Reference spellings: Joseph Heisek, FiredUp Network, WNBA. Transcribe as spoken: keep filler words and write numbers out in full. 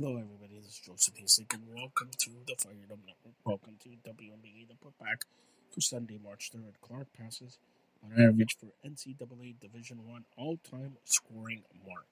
Hello everybody, this is Joseph Heisek, and welcome to the FiredUp Network. Welcome to W N B A, the putback for Sunday, March third. Clark passes on average for N C double A Division one all-time scoring mark.